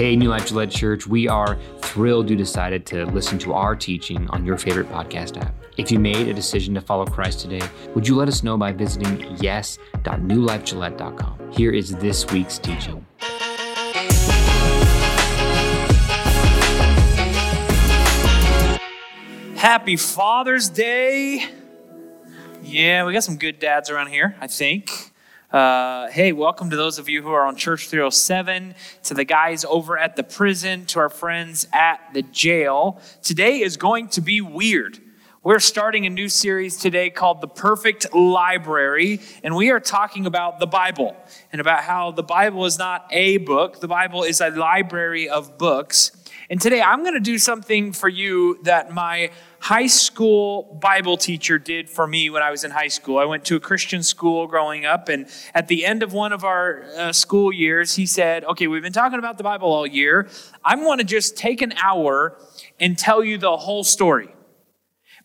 Hey, New Life Gillette Church, we are thrilled you decided to listen to our teaching on your favorite podcast app. If you made a decision to follow Christ today, would you let us know by visiting yes.newlifegillette.com. Here is this week's teaching. Happy Father's Day. Yeah, we got some good dads around here, I think. Hey, welcome to those of you who are on Church 307, to the guys over at the prison, to our friends at the jail. Today is going to be weird. We're starting a new series today called The Perfect Library, and we are talking about the Bible and about how the Bible is not a book. The Bible is a library of books. And today I'm going to do something for you that my high school Bible teacher did for me when I was in high school. I went to a Christian school growing up, and at the end of one of our school years, he said, okay, we've been talking about the Bible all year. I want to just take an hour and tell you the whole story,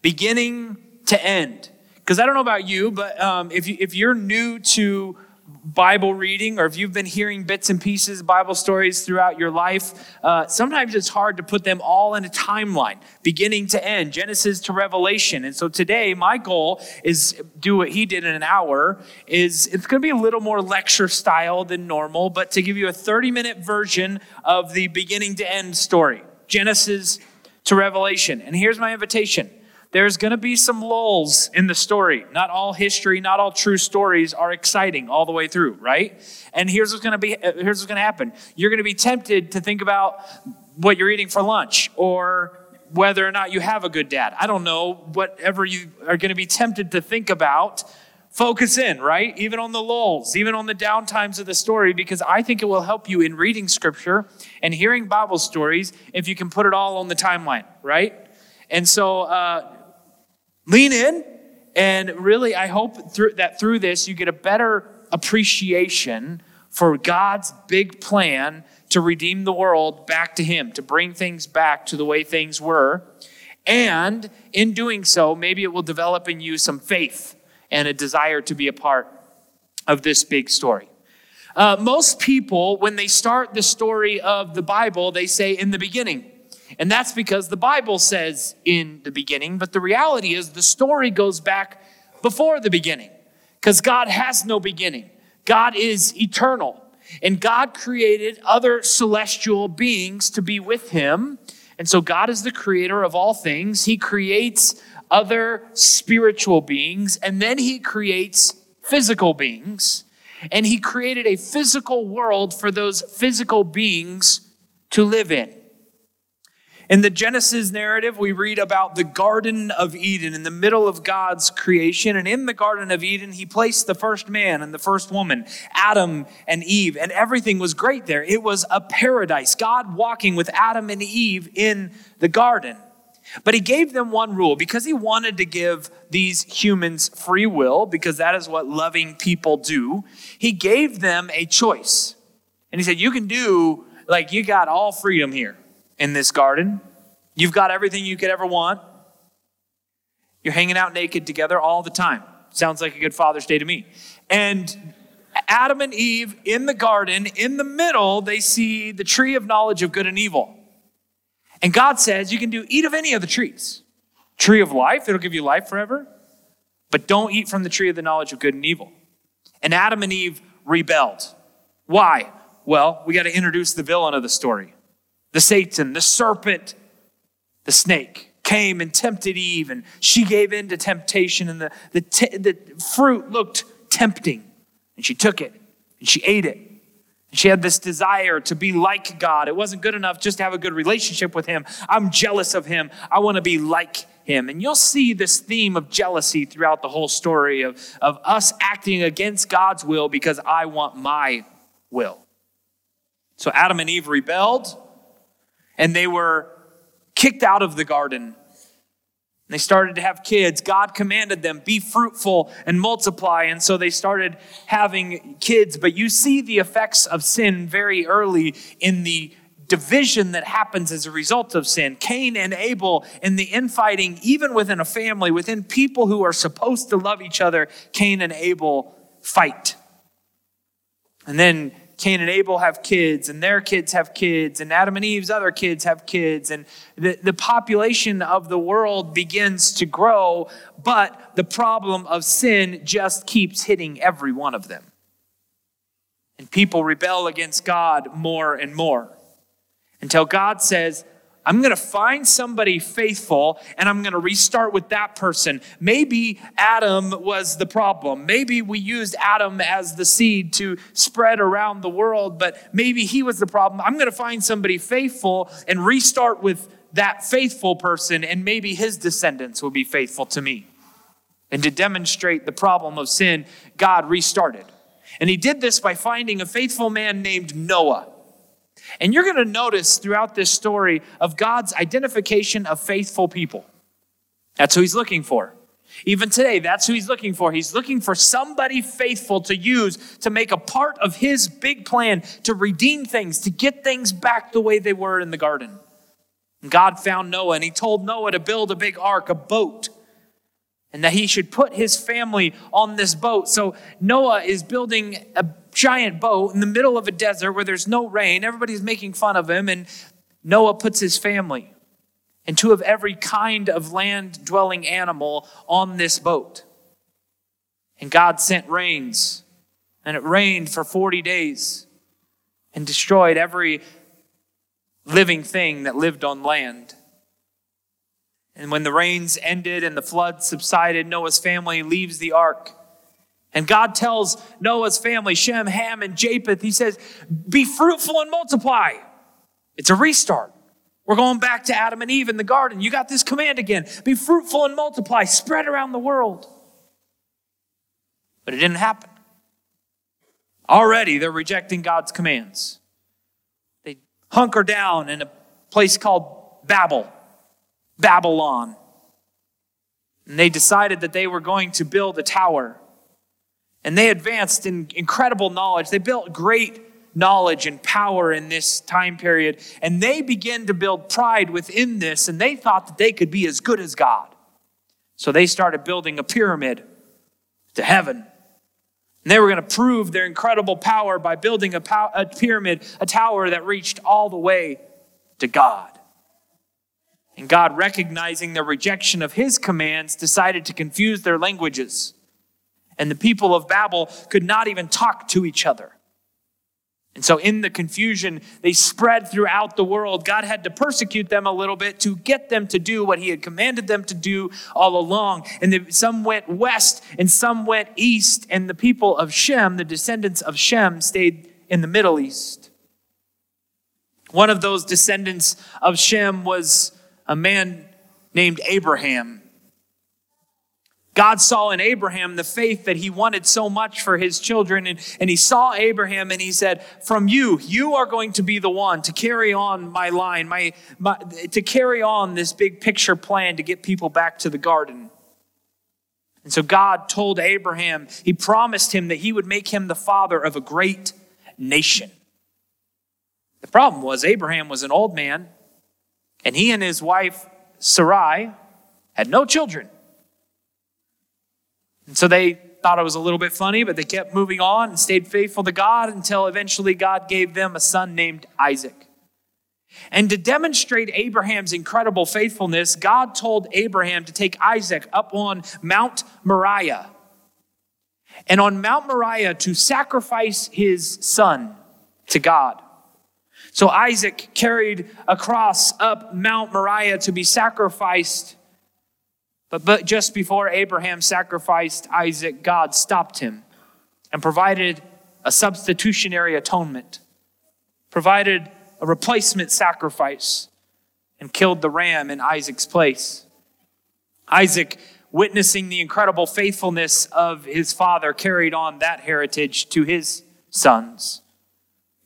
beginning to end. Because I don't know about you, but if you're new to Bible reading, or if you've been hearing bits and pieces, Bible stories throughout your life, sometimes it's hard to put them all in a timeline, beginning to end, Genesis to Revelation. And so today, my goal is do what he did in an hour. It's going to be a little more lecture style than normal, but to give you a 30-minute version of the beginning to end story, Genesis to Revelation. And here's my invitation. There's going to be some lulls in the story. Not all history, not all true stories are exciting all the way through, right? And here's what's going to happen. You're going to be tempted to think about what you're eating for lunch or whether or not you have a good dad. I don't know, whatever you are going to be tempted to think about, focus in, right? Even on the lulls, even on the downtimes of the story, because I think it will help you in reading scripture and hearing Bible stories if you can put it all on the timeline, right? And so, lean in, and really I hope through this you get a better appreciation for God's big plan to redeem the world back to Him, to bring things back to the way things were. And in doing so, maybe it will develop in you some faith and a desire to be a part of this big story. Most people, when they start the story of the Bible, they say in the beginning. And that's because the Bible says in the beginning, but the reality is the story goes back before the beginning, because God has no beginning. God is eternal, and God created other celestial beings to be with Him. And so God is the creator of all things. He creates other spiritual beings, and then He creates physical beings, and He created a physical world for those physical beings to live in. In the Genesis narrative, we read about the Garden of Eden in the middle of God's creation. And in the Garden of Eden, He placed the first man and the first woman, Adam and Eve. And everything was great there. It was a paradise. God walking with Adam and Eve in the garden. But He gave them one rule because He wanted to give these humans free will, because that is what loving people do. He gave them a choice. And He said, you can do, like, you got all freedom here. In this garden, you've got everything you could ever want. You're hanging out naked together all the time. Sounds like a good Father's Day to me. And Adam and Eve in the garden, in the middle, they see the tree of knowledge of good and evil. And God says, you can eat of any of the trees. Tree of life, it'll give you life forever. But don't eat from the tree of the knowledge of good and evil. And Adam and Eve rebelled. Why? Well, we got to introduce the villain of the story. The Satan, the serpent, the snake came and tempted Eve, and she gave in to temptation, and the fruit looked tempting, and she took it, and she ate it. And she had this desire to be like God. It wasn't good enough just to have a good relationship with Him. I'm jealous of Him. I want to be like Him. And you'll see this theme of jealousy throughout the whole story of us acting against God's will because I want my will. So Adam and Eve rebelled. And they were kicked out of the garden. They started to have kids. God commanded them, be fruitful and multiply. And so they started having kids. But you see the effects of sin very early in the division that happens as a result of sin. Cain and Abel and the infighting, even within a family, within people who are supposed to love each other, Cain and Abel fight. And then Cain and Abel have kids, and their kids have kids, and Adam and Eve's other kids have kids, and the population of the world begins to grow, but the problem of sin just keeps hitting every one of them. And people rebel against God more and more until God says, I'm going to find somebody faithful and I'm going to restart with that person. Maybe Adam was the problem. Maybe we used Adam as the seed to spread around the world, but maybe he was the problem. I'm going to find somebody faithful and restart with that faithful person, and maybe his descendants will be faithful to me. And to demonstrate the problem of sin, God restarted. And he did this by finding a faithful man named Noah. And you're going to notice throughout this story of God's identification of faithful people. That's who he's looking for. Even today, that's who he's looking for. He's looking for somebody faithful to use to make a part of his big plan to redeem things, to get things back the way they were in the garden. And God found Noah, and he told Noah to build a big ark, a boat, and that he should put his family on this boat. So Noah is building a giant boat in the middle of a desert where there's no rain. Everybody's making fun of him. And Noah puts his family and two of every kind of land-dwelling animal on this boat. And God sent rains. And it rained for 40 days and destroyed every living thing that lived on land. And when the rains ended and the flood subsided, Noah's family leaves the ark. And God tells Noah's family, Shem, Ham, and Japheth, he says, be fruitful and multiply. It's a restart. We're going back to Adam and Eve in the garden. You got this command again. Be fruitful and multiply. Spread around the world. But it didn't happen. Already they're rejecting God's commands. They hunker down in a place called Babylon. And they decided that they were going to build a tower. And they advanced in incredible knowledge. They built great knowledge and power in this time period. And they began to build pride within this. And they thought that they could be as good as God. So they started building a pyramid to heaven. And they were going to prove their incredible power by building a pyramid, a tower that reached all the way to God. And God, recognizing their rejection of his commands, decided to confuse their languages. And the people of Babel could not even talk to each other. And so in the confusion, they spread throughout the world. God had to persecute them a little bit to get them to do what he had commanded them to do all along. And some went west and some went east. And the people of Shem, the descendants of Shem, stayed in the Middle East. One of those descendants of Shem was a man named Abraham. God saw in Abraham the faith that he wanted so much for his children. And he saw Abraham and he said, from you are going to be the one to carry on my line, to carry on this big picture plan to get people back to the garden. And so God told Abraham, he promised him that he would make him the father of a great nation. The problem was Abraham was an old man. And he and his wife, Sarai, had no children. And so they thought it was a little bit funny, but they kept moving on and stayed faithful to God until eventually God gave them a son named Isaac. And to demonstrate Abraham's incredible faithfulness, God told Abraham to take Isaac up on Mount Moriah. And on Mount Moriah to sacrifice his son to God. So Isaac carried a cross up Mount Moriah to be sacrificed. But just before Abraham sacrificed Isaac, God stopped him and provided a substitutionary atonement, provided a replacement sacrifice, and killed the ram in Isaac's place. Isaac, witnessing the incredible faithfulness of his father, carried on that heritage to his sons.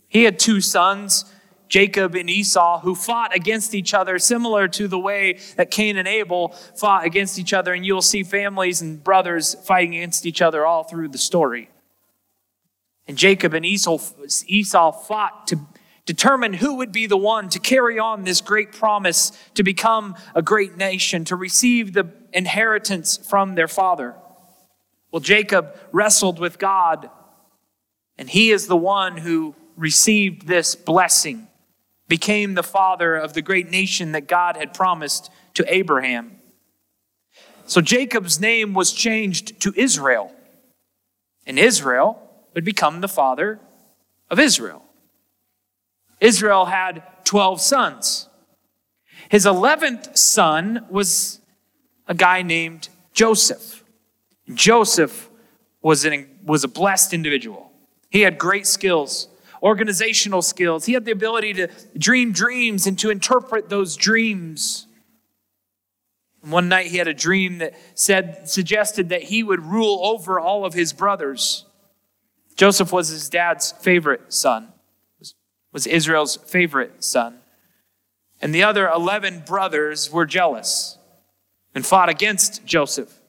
He had two sons, Jacob and Esau, who fought against each other, similar to the way that Cain and Abel fought against each other. And you'll see families and brothers fighting against each other all through the story. And Jacob and Esau fought to determine who would be the one to carry on this great promise to become a great nation, to receive the inheritance from their father. Well, Jacob wrestled with God And he is the one who received this blessing, became the father of the great nation that God had promised to Abraham. So Jacob's name was changed to Israel, and Israel would become the father of Israel. Israel had 12 sons. His 11th son was a guy named Joseph. Joseph was a blessed individual. He had great skills, organizational skills. He had the ability to dream dreams and to interpret those dreams. One night he had a dream that suggested that he would rule over all of his brothers. Joseph was his dad's favorite son, was Israel's favorite son. And the other 11 brothers were jealous and fought against Joseph.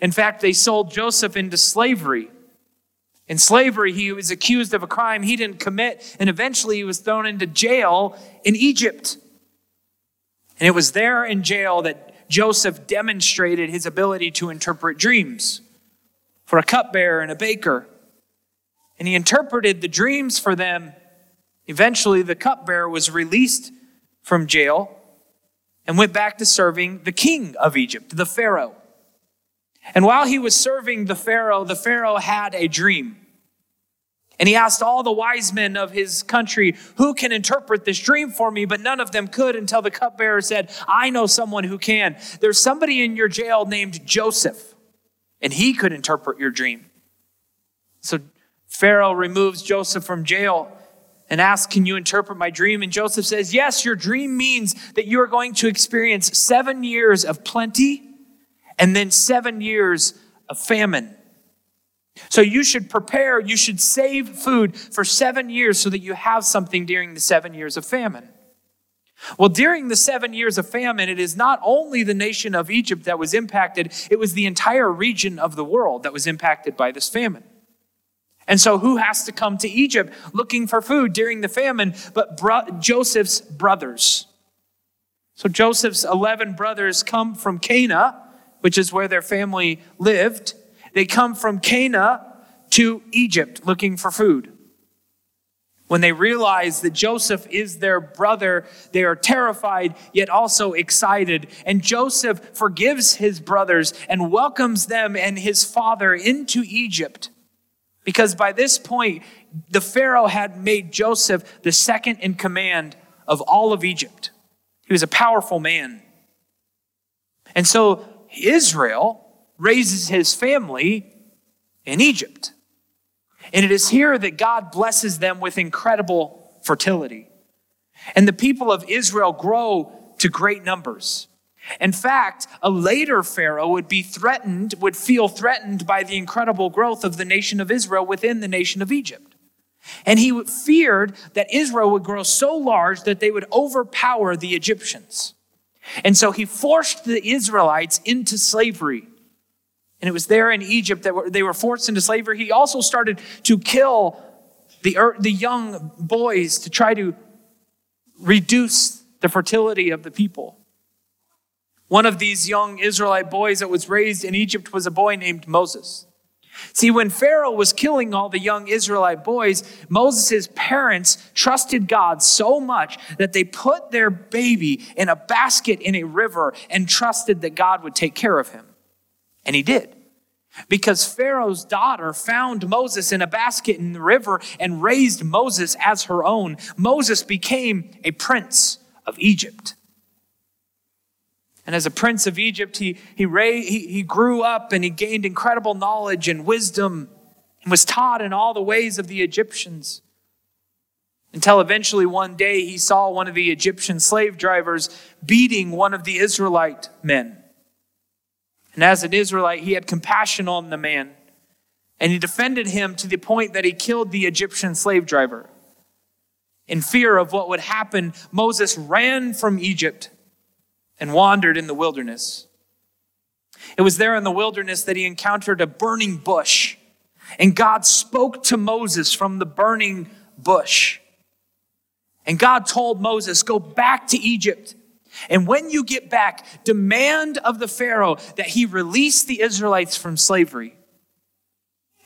In fact, they sold Joseph into slavery. In slavery, he was accused of a crime he didn't commit, and eventually he was thrown into jail in Egypt. And it was there in jail that Joseph demonstrated his ability to interpret dreams for a cupbearer and a baker. And he interpreted the dreams for them. Eventually, the cupbearer was released from jail and went back to serving the king of Egypt, the Pharaoh. And while he was serving the Pharaoh had a dream. And he asked all the wise men of his country, "Who can interpret this dream for me?" But none of them could until the cupbearer said, "I know someone who can. There's somebody in your jail named Joseph, and he could interpret your dream." So Pharaoh removes Joseph from jail and asks, "Can you interpret my dream?" And Joseph says, "Yes, your dream means that you are going to experience 7 years of plenty and then 7 years of famine. So you should prepare, you should save food for 7 years so that you have something during the 7 years of famine." Well, during the 7 years of famine, it is not only the nation of Egypt that was impacted, it was the entire region of the world that was impacted by this famine. And so who has to come to Egypt looking for food during the famine but Joseph's brothers? So Joseph's 11 brothers come from Cana, which is where their family lived. They come from Cana to Egypt looking for food. When they realize that Joseph is their brother, they are terrified, yet also excited. And Joseph forgives his brothers and welcomes them and his father into Egypt. Because by this point, the Pharaoh had made Joseph the second in command of all of Egypt. He was a powerful man. And so Israel raises his family in Egypt. And it is here that God blesses them with incredible fertility. And the people of Israel grow to great numbers. In fact, a later Pharaoh would feel threatened by the incredible growth of the nation of Israel within the nation of Egypt. And he feared that Israel would grow so large that they would overpower the Egyptians. And so he forced the Israelites into slavery. And it was there in Egypt that they were forced into slavery. He also started to kill the young boys to try to reduce the fertility of the people. One of these young Israelite boys that was raised in Egypt was a boy named Moses. See, when Pharaoh was killing all the young Israelite boys, Moses' parents trusted God so much that they put their baby in a basket in a river and trusted that God would take care of him. And he did. Because Pharaoh's daughter found Moses in a basket in the river and raised Moses as her own. Moses became a prince of Egypt. And as a prince of Egypt, he grew up and he gained incredible knowledge and wisdom and was taught in all the ways of the Egyptians. Until eventually one day he saw one of the Egyptian slave drivers beating one of the Israelite men. And as an Israelite, he had compassion on the man. And he defended him to the point that he killed the Egyptian slave driver. In fear of what would happen, Moses ran from Egypt and wandered in the wilderness. It was there in the wilderness that he encountered a burning bush. And God spoke to Moses from the burning bush. And God told Moses, "Go back to Egypt. And when you get back, demand of the Pharaoh that he release the Israelites from slavery."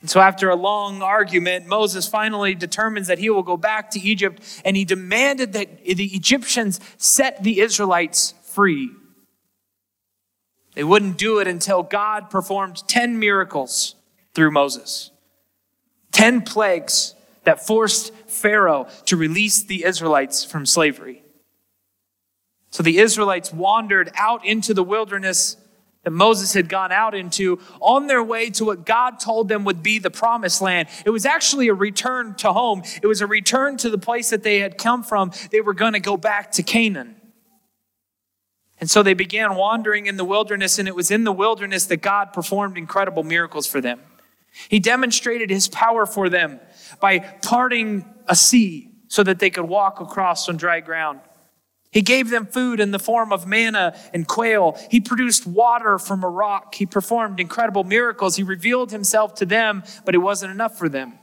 And so after a long argument, Moses finally determines that he will go back to Egypt, and he demanded that the Egyptians set the Israelites free. They wouldn't do it until God performed 10 miracles through Moses. 10 plagues that forced Pharaoh to release the Israelites from slavery. So the Israelites wandered out into the wilderness that Moses had gone out into on their way to what God told them would be the Promised Land. It was actually a return to home. It was a return to the place that they had come from. They were going to go back to Canaan. And so they began wandering in the wilderness, and it was in the wilderness that God performed incredible miracles for them. He demonstrated his power for them by parting a sea so that they could walk across on dry ground. He gave them food in the form of manna and quail. He produced water from a rock. He performed incredible miracles. He revealed himself to them, but it wasn't enough for them.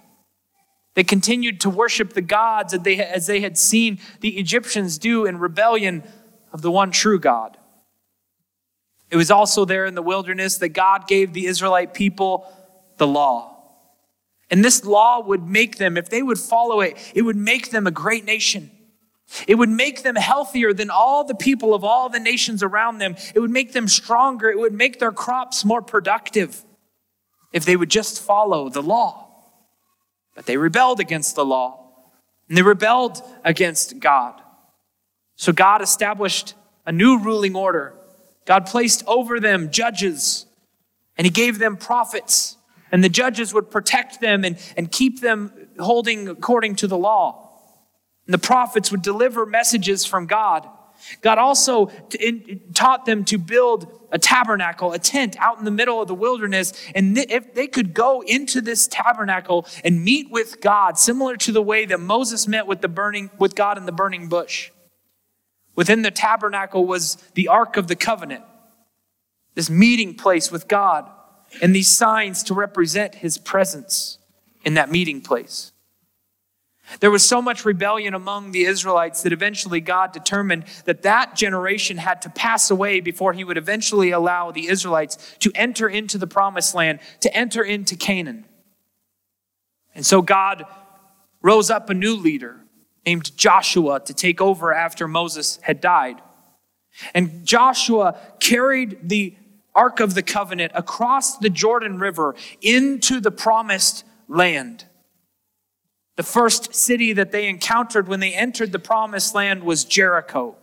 They continued to worship the gods as they had seen the Egyptians do in rebellion of the one true God. It was also there in the wilderness that God gave the Israelite people the law. And this law would make them, if they would follow it, it would make them a great nation. It would make them healthier than all the people of all the nations around them. It would make them stronger. It would make their crops more productive if they would just follow the law. But they rebelled against the law, and they rebelled against God. So God established a new ruling order. God placed over them judges, and he gave them prophets, and the judges would protect them and keep them holding according to the law. And the prophets would deliver messages from God. God also taught them to build a tabernacle, a tent out in the middle of the wilderness. And if they could go into this tabernacle and meet with God, similar to the way that Moses met with God in the burning bush. Within the tabernacle was the Ark of the Covenant, this meeting place with God, and these signs to represent his presence in that meeting place. There was so much rebellion among the Israelites that eventually God determined that that generation had to pass away before he would eventually allow the Israelites to enter into the Promised Land, to enter into Canaan. And so God rose up a new leader named Joshua to take over after Moses had died. And Joshua carried the Ark of the Covenant across the Jordan River into the Promised Land. The first city that they encountered when they entered the Promised Land was Jericho.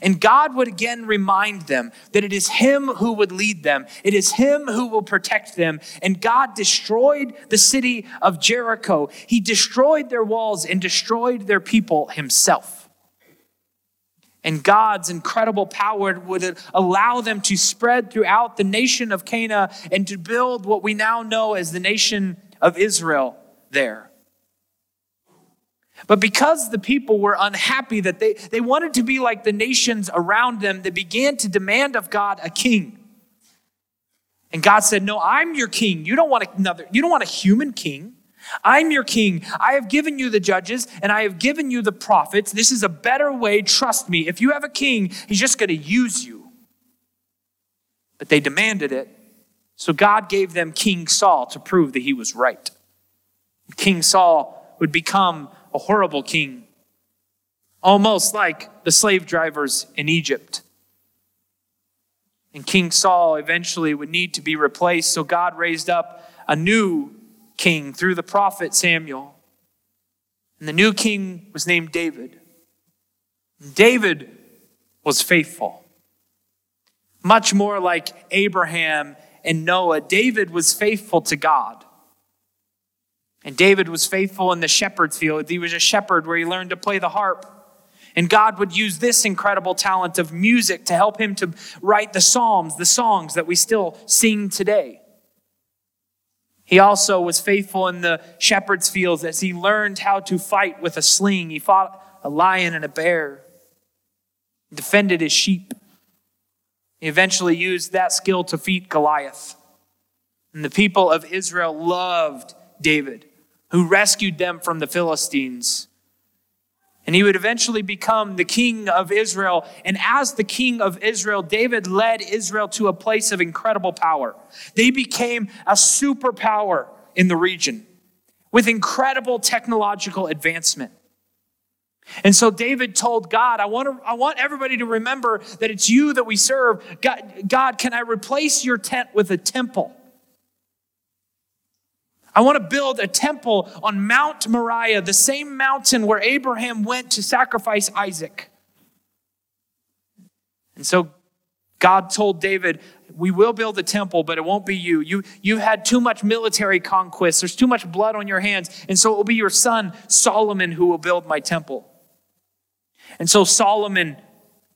And God would again remind them that it is him who would lead them. It is him who will protect them. And God destroyed the city of Jericho. He destroyed their walls and destroyed their people himself. And God's incredible power would allow them to spread throughout the nation of Canaan and to build what we now know as the nation of Israel there. But because the people were unhappy that they wanted to be like the nations around them, they began to demand of God a king. And God said, "No, I'm your king. You don't want a human king. I'm your king. I have given you the judges and I have given you the prophets. This is a better way. Trust me. If you have a king, he's just going to use you." But they demanded it. So God gave them King Saul to prove that he was right. King Saul would become a horrible king, almost like the slave drivers in Egypt. And King Saul eventually would need to be replaced, so God raised up a new king through the prophet Samuel. And the new king was named David. And David was faithful. Much more like Abraham and Noah, David was faithful to God. And David was faithful in the shepherd's field. He was a shepherd where he learned to play the harp. And God would use this incredible talent of music to help him to write the psalms, the songs that we still sing today. He also was faithful in the shepherd's fields as he learned how to fight with a sling. He fought a lion and a bear. He defended his sheep. He eventually used that skill to defeat Goliath. And the people of Israel loved David, who rescued them from the Philistines. And he would eventually become the king of Israel. And as the king of Israel, David led Israel to a place of incredible power. They became a superpower in the region with incredible technological advancement. And so David told God, I want everybody to remember that it's you that we serve. God, can I replace your tent with a temple? I want to build a temple on Mount Moriah, the same mountain where Abraham went to sacrifice Isaac. And so God told David, we will build a temple, but it won't be you. You had too much military conquest. There's too much blood on your hands. And so it will be your son, Solomon, who will build my temple. And so Solomon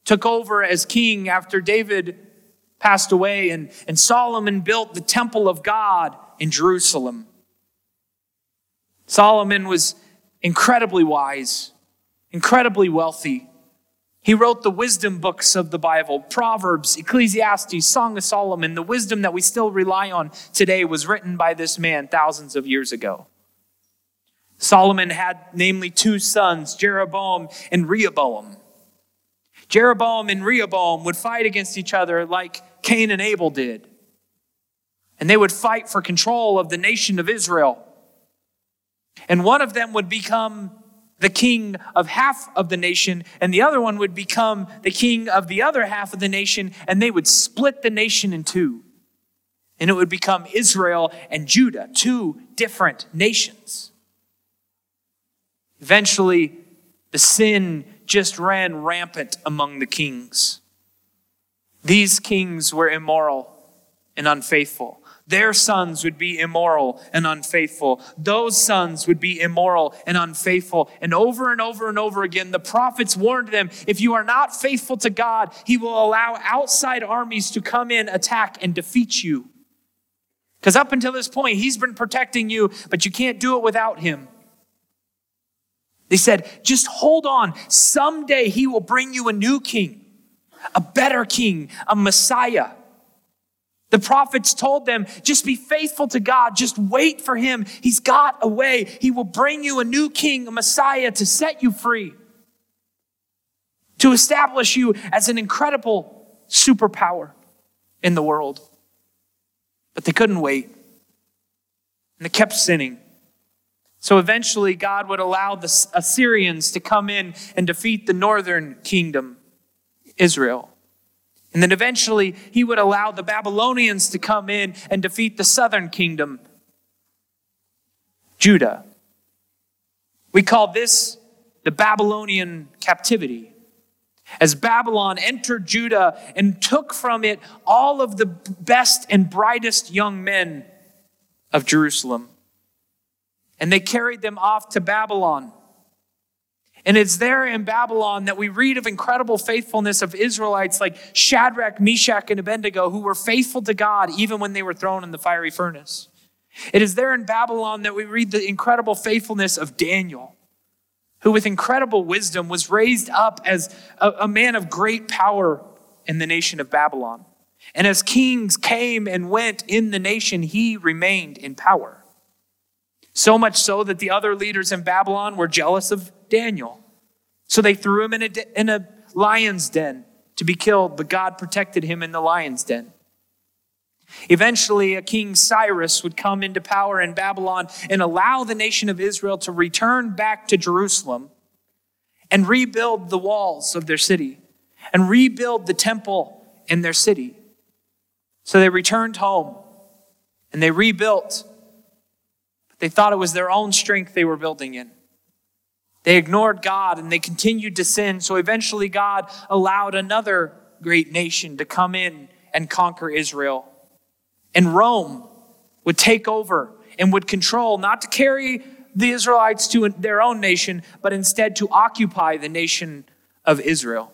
took over as king after David passed away. And Solomon built the temple of God in Jerusalem. Solomon was incredibly wise, incredibly wealthy. He wrote the wisdom books of the Bible, Proverbs, Ecclesiastes, Song of Solomon. The wisdom that we still rely on today was written by this man thousands of years ago. Solomon had namely two sons, Jeroboam and Rehoboam. Jeroboam and Rehoboam would fight against each other like Cain and Abel did. And they would fight for control of the nation of Israel. And one of them would become the king of half of the nation, and the other one would become the king of the other half of the nation, and they would split the nation in two. And it would become Israel and Judah, two different nations. Eventually, the sin just ran rampant among the kings. These kings were immoral and unfaithful. Their sons would be immoral and unfaithful. Those sons would be immoral and unfaithful. And over and over again, the prophets warned them, if you are not faithful to God, he will allow outside armies to come in, attack, and defeat you. Because up until this point, he's been protecting you, but you can't do it without him. They said, just hold on. Someday he will bring you a new king, a better king, a Messiah. The prophets told them, just be faithful to God. Just wait for him. He's got a way. He will bring you a new king, a Messiah, to set you free, to establish you as an incredible superpower in the world. But they couldn't wait. And they kept sinning. So eventually God would allow the Assyrians to come in and defeat the northern kingdom, Israel. And then eventually he would allow the Babylonians to come in and defeat the southern kingdom, Judah. We call this the Babylonian captivity. As Babylon entered Judah and took from it all of the best and brightest young men of Jerusalem. And they carried them off to Babylon. And it's there in Babylon that we read of incredible faithfulness of Israelites like Shadrach, Meshach, and Abednego, who were faithful to God even when they were thrown in the fiery furnace. It is there in Babylon that we read the incredible faithfulness of Daniel, who with incredible wisdom was raised up as a man of great power in the nation of Babylon. And as kings came and went in the nation, he remained in power. So much so that the other leaders in Babylon were jealous of Daniel. So they threw him in a lion's den to be killed, but God protected him in the lion's den. Eventually, a king Cyrus would come into power in Babylon and allow the nation of Israel to return back to Jerusalem and rebuild the walls of their city and rebuild the temple in their city. So they returned home and they rebuilt. But they thought it was their own strength they were building in. They ignored God and they continued to sin. So eventually God allowed another great nation to come in and conquer Israel. And Rome would take over and would control, not to carry the Israelites to their own nation, but instead to occupy the nation of Israel.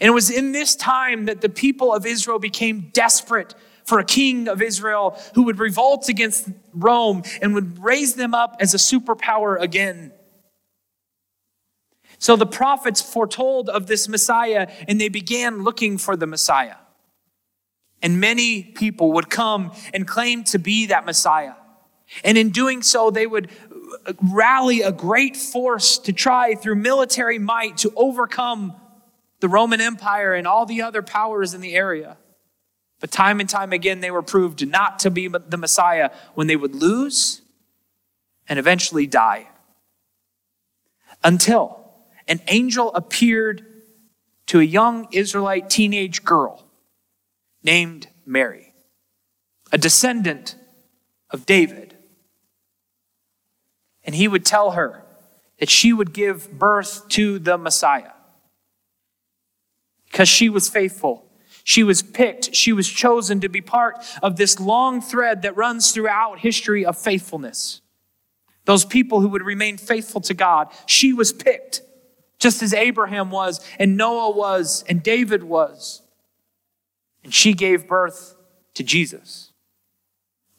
And it was in this time that the people of Israel became desperate for a king of Israel who would revolt against Rome and would raise them up as a superpower again. So the prophets foretold of this Messiah, and they began looking for the Messiah. And many people would come and claim to be that Messiah. And in doing so, they would rally a great force to try through military might to overcome the Roman Empire and all the other powers in the area. But time and time again, they were proved not to be the Messiah when they would lose and eventually die. Until an angel appeared to a young Israelite teenage girl named Mary, a descendant of David. And he would tell her that she would give birth to the Messiah. Because she was faithful. She was picked. She was chosen to be part of this long thread that runs throughout history of faithfulness. Those people who would remain faithful to God. She was picked, just as Abraham was, and Noah was, and David was. And she gave birth to Jesus.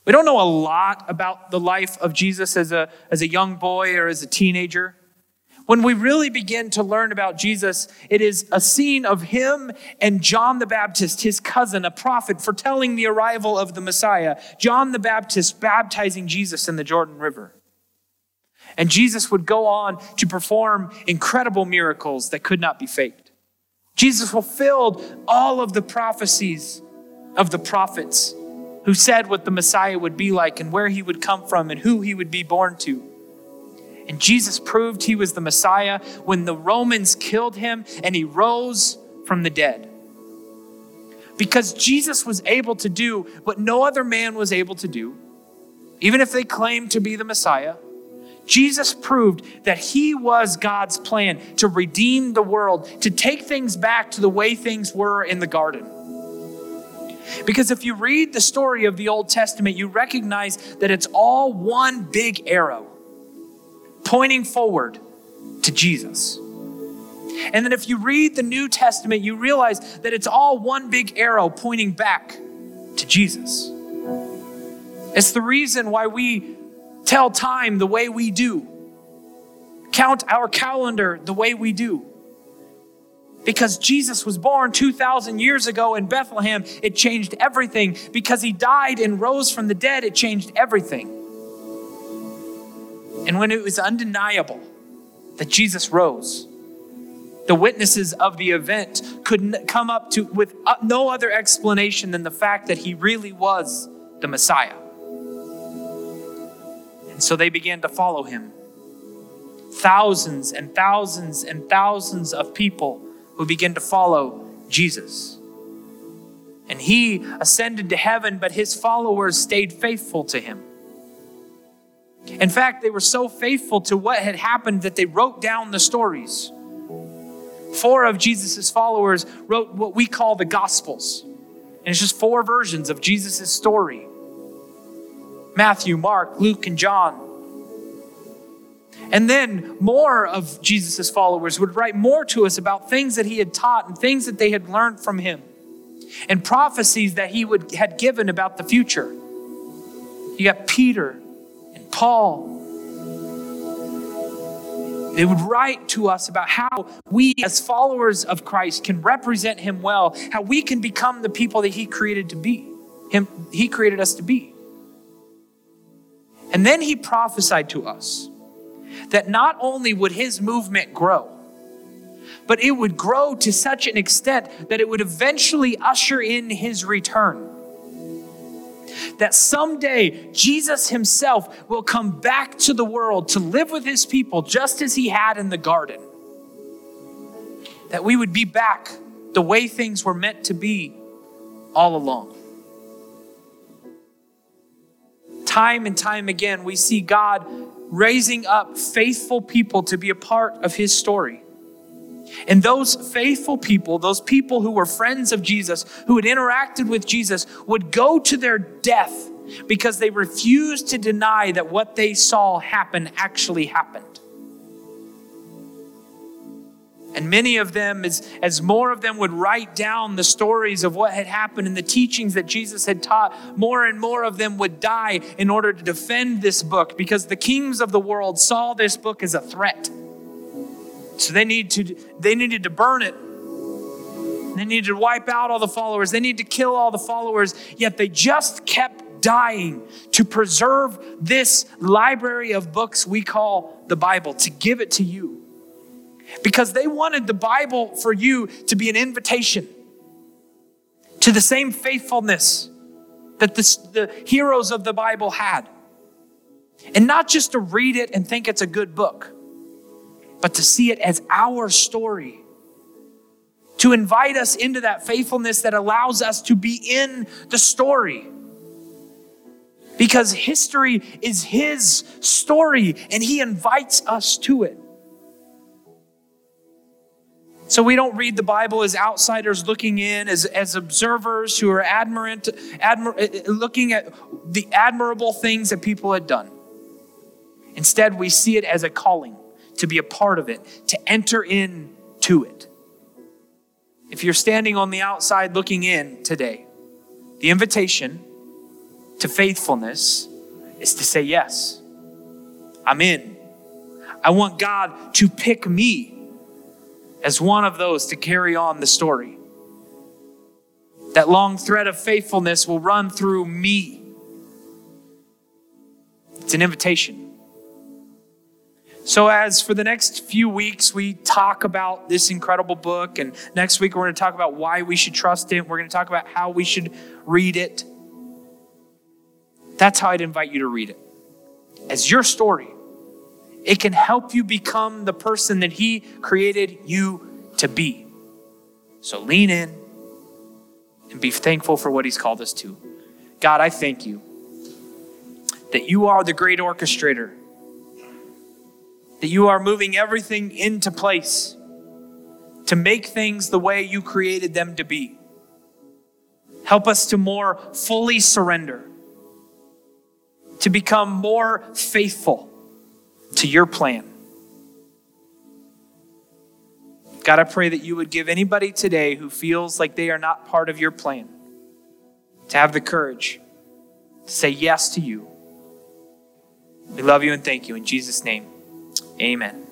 We don't know a lot about the life of Jesus as a young boy or as a teenager. When we really begin to learn about Jesus, it is a scene of him and John the Baptist, his cousin, a prophet, foretelling the arrival of the Messiah. John the Baptist baptizing Jesus in the Jordan River. And Jesus would go on to perform incredible miracles that could not be faked. Jesus fulfilled all of the prophecies of the prophets who said what the Messiah would be like and where he would come from and who he would be born to. And Jesus proved he was the Messiah when the Romans killed him and he rose from the dead. Because Jesus was able to do what no other man was able to do, even if they claimed to be the Messiah, Jesus proved that he was God's plan to redeem the world, to take things back to the way things were in the garden. Because if you read the story of the Old Testament, you recognize that it's all one big arrow pointing forward to Jesus. And then if you read the New Testament, you realize that it's all one big arrow pointing back to Jesus. It's the reason why we tell time the way we do, count our calendar the way we do. Because Jesus was born 2,000 years ago in Bethlehem, it changed everything. Because he died and rose from the dead, it changed everything. And when it was undeniable that Jesus rose, the witnesses of the event could come up to with no other explanation than the fact that he really was the Messiah. And so they began to follow him. Thousands and thousands and thousands of people who began to follow Jesus. And he ascended to heaven, but his followers stayed faithful to him. In fact, they were so faithful to what had happened that they wrote down the stories. 4 of Jesus' followers wrote what we call the Gospels. And it's just 4 versions of Jesus' story. Matthew, Mark, Luke, and John. And then more of Jesus' followers would write more to us about things that he had taught and things that they had learned from him and prophecies that he had given about the future. You got Peter and Paul. They would write to us about how we as followers of Christ can represent him well, how we can become the people that he created us to be. And then he prophesied to us that not only would his movement grow, but it would grow to such an extent that it would eventually usher in his return. That someday Jesus himself will come back to the world to live with his people just as he had in the garden. That we would be back the way things were meant to be all along. Time and time again, we see God raising up faithful people to be a part of his story. And those faithful people, those people who were friends of Jesus, who had interacted with Jesus, would go to their death because they refused to deny that what they saw happen actually happened. And many of them, as more of them would write down the stories of what had happened and the teachings that Jesus had taught, more and more of them would die in order to defend this book because the kings of the world saw this book as a threat. So they needed to burn it. They needed to wipe out all the followers. They needed to kill all the followers. Yet they just kept dying to preserve this library of books we call the Bible, to give it to you. Because they wanted the Bible for you to be an invitation to the same faithfulness that the heroes of the Bible had. And not just to read it and think it's a good book, but to see it as our story, to invite us into that faithfulness that allows us to be in the story. Because history is his story and he invites us to it. So we don't read the Bible as outsiders looking in, as observers who are looking at the admirable things that people had done. Instead, we see it as a calling to be a part of it, to enter into it. If you're standing on the outside looking in today, the invitation to faithfulness is to say, yes, I'm in. I want God to pick me as one of those to carry on the story. That long thread of faithfulness will run through me. It's an invitation. So as for the next few weeks, we talk about this incredible book, and next week we're going to talk about why we should trust it. We're going to talk about how we should read it. That's how I'd invite you to read it. As your story, it can help you become the person that he created you to be. So lean in and be thankful for what he's called us to. God, I thank you that you are the great orchestrator, that you are moving everything into place to make things the way you created them to be. Help us to more fully surrender, to become more faithful to your plan. God, I pray that you would give anybody today who feels like they are not part of your plan to have the courage to say yes to you. We love you and thank you. In Jesus' name, amen.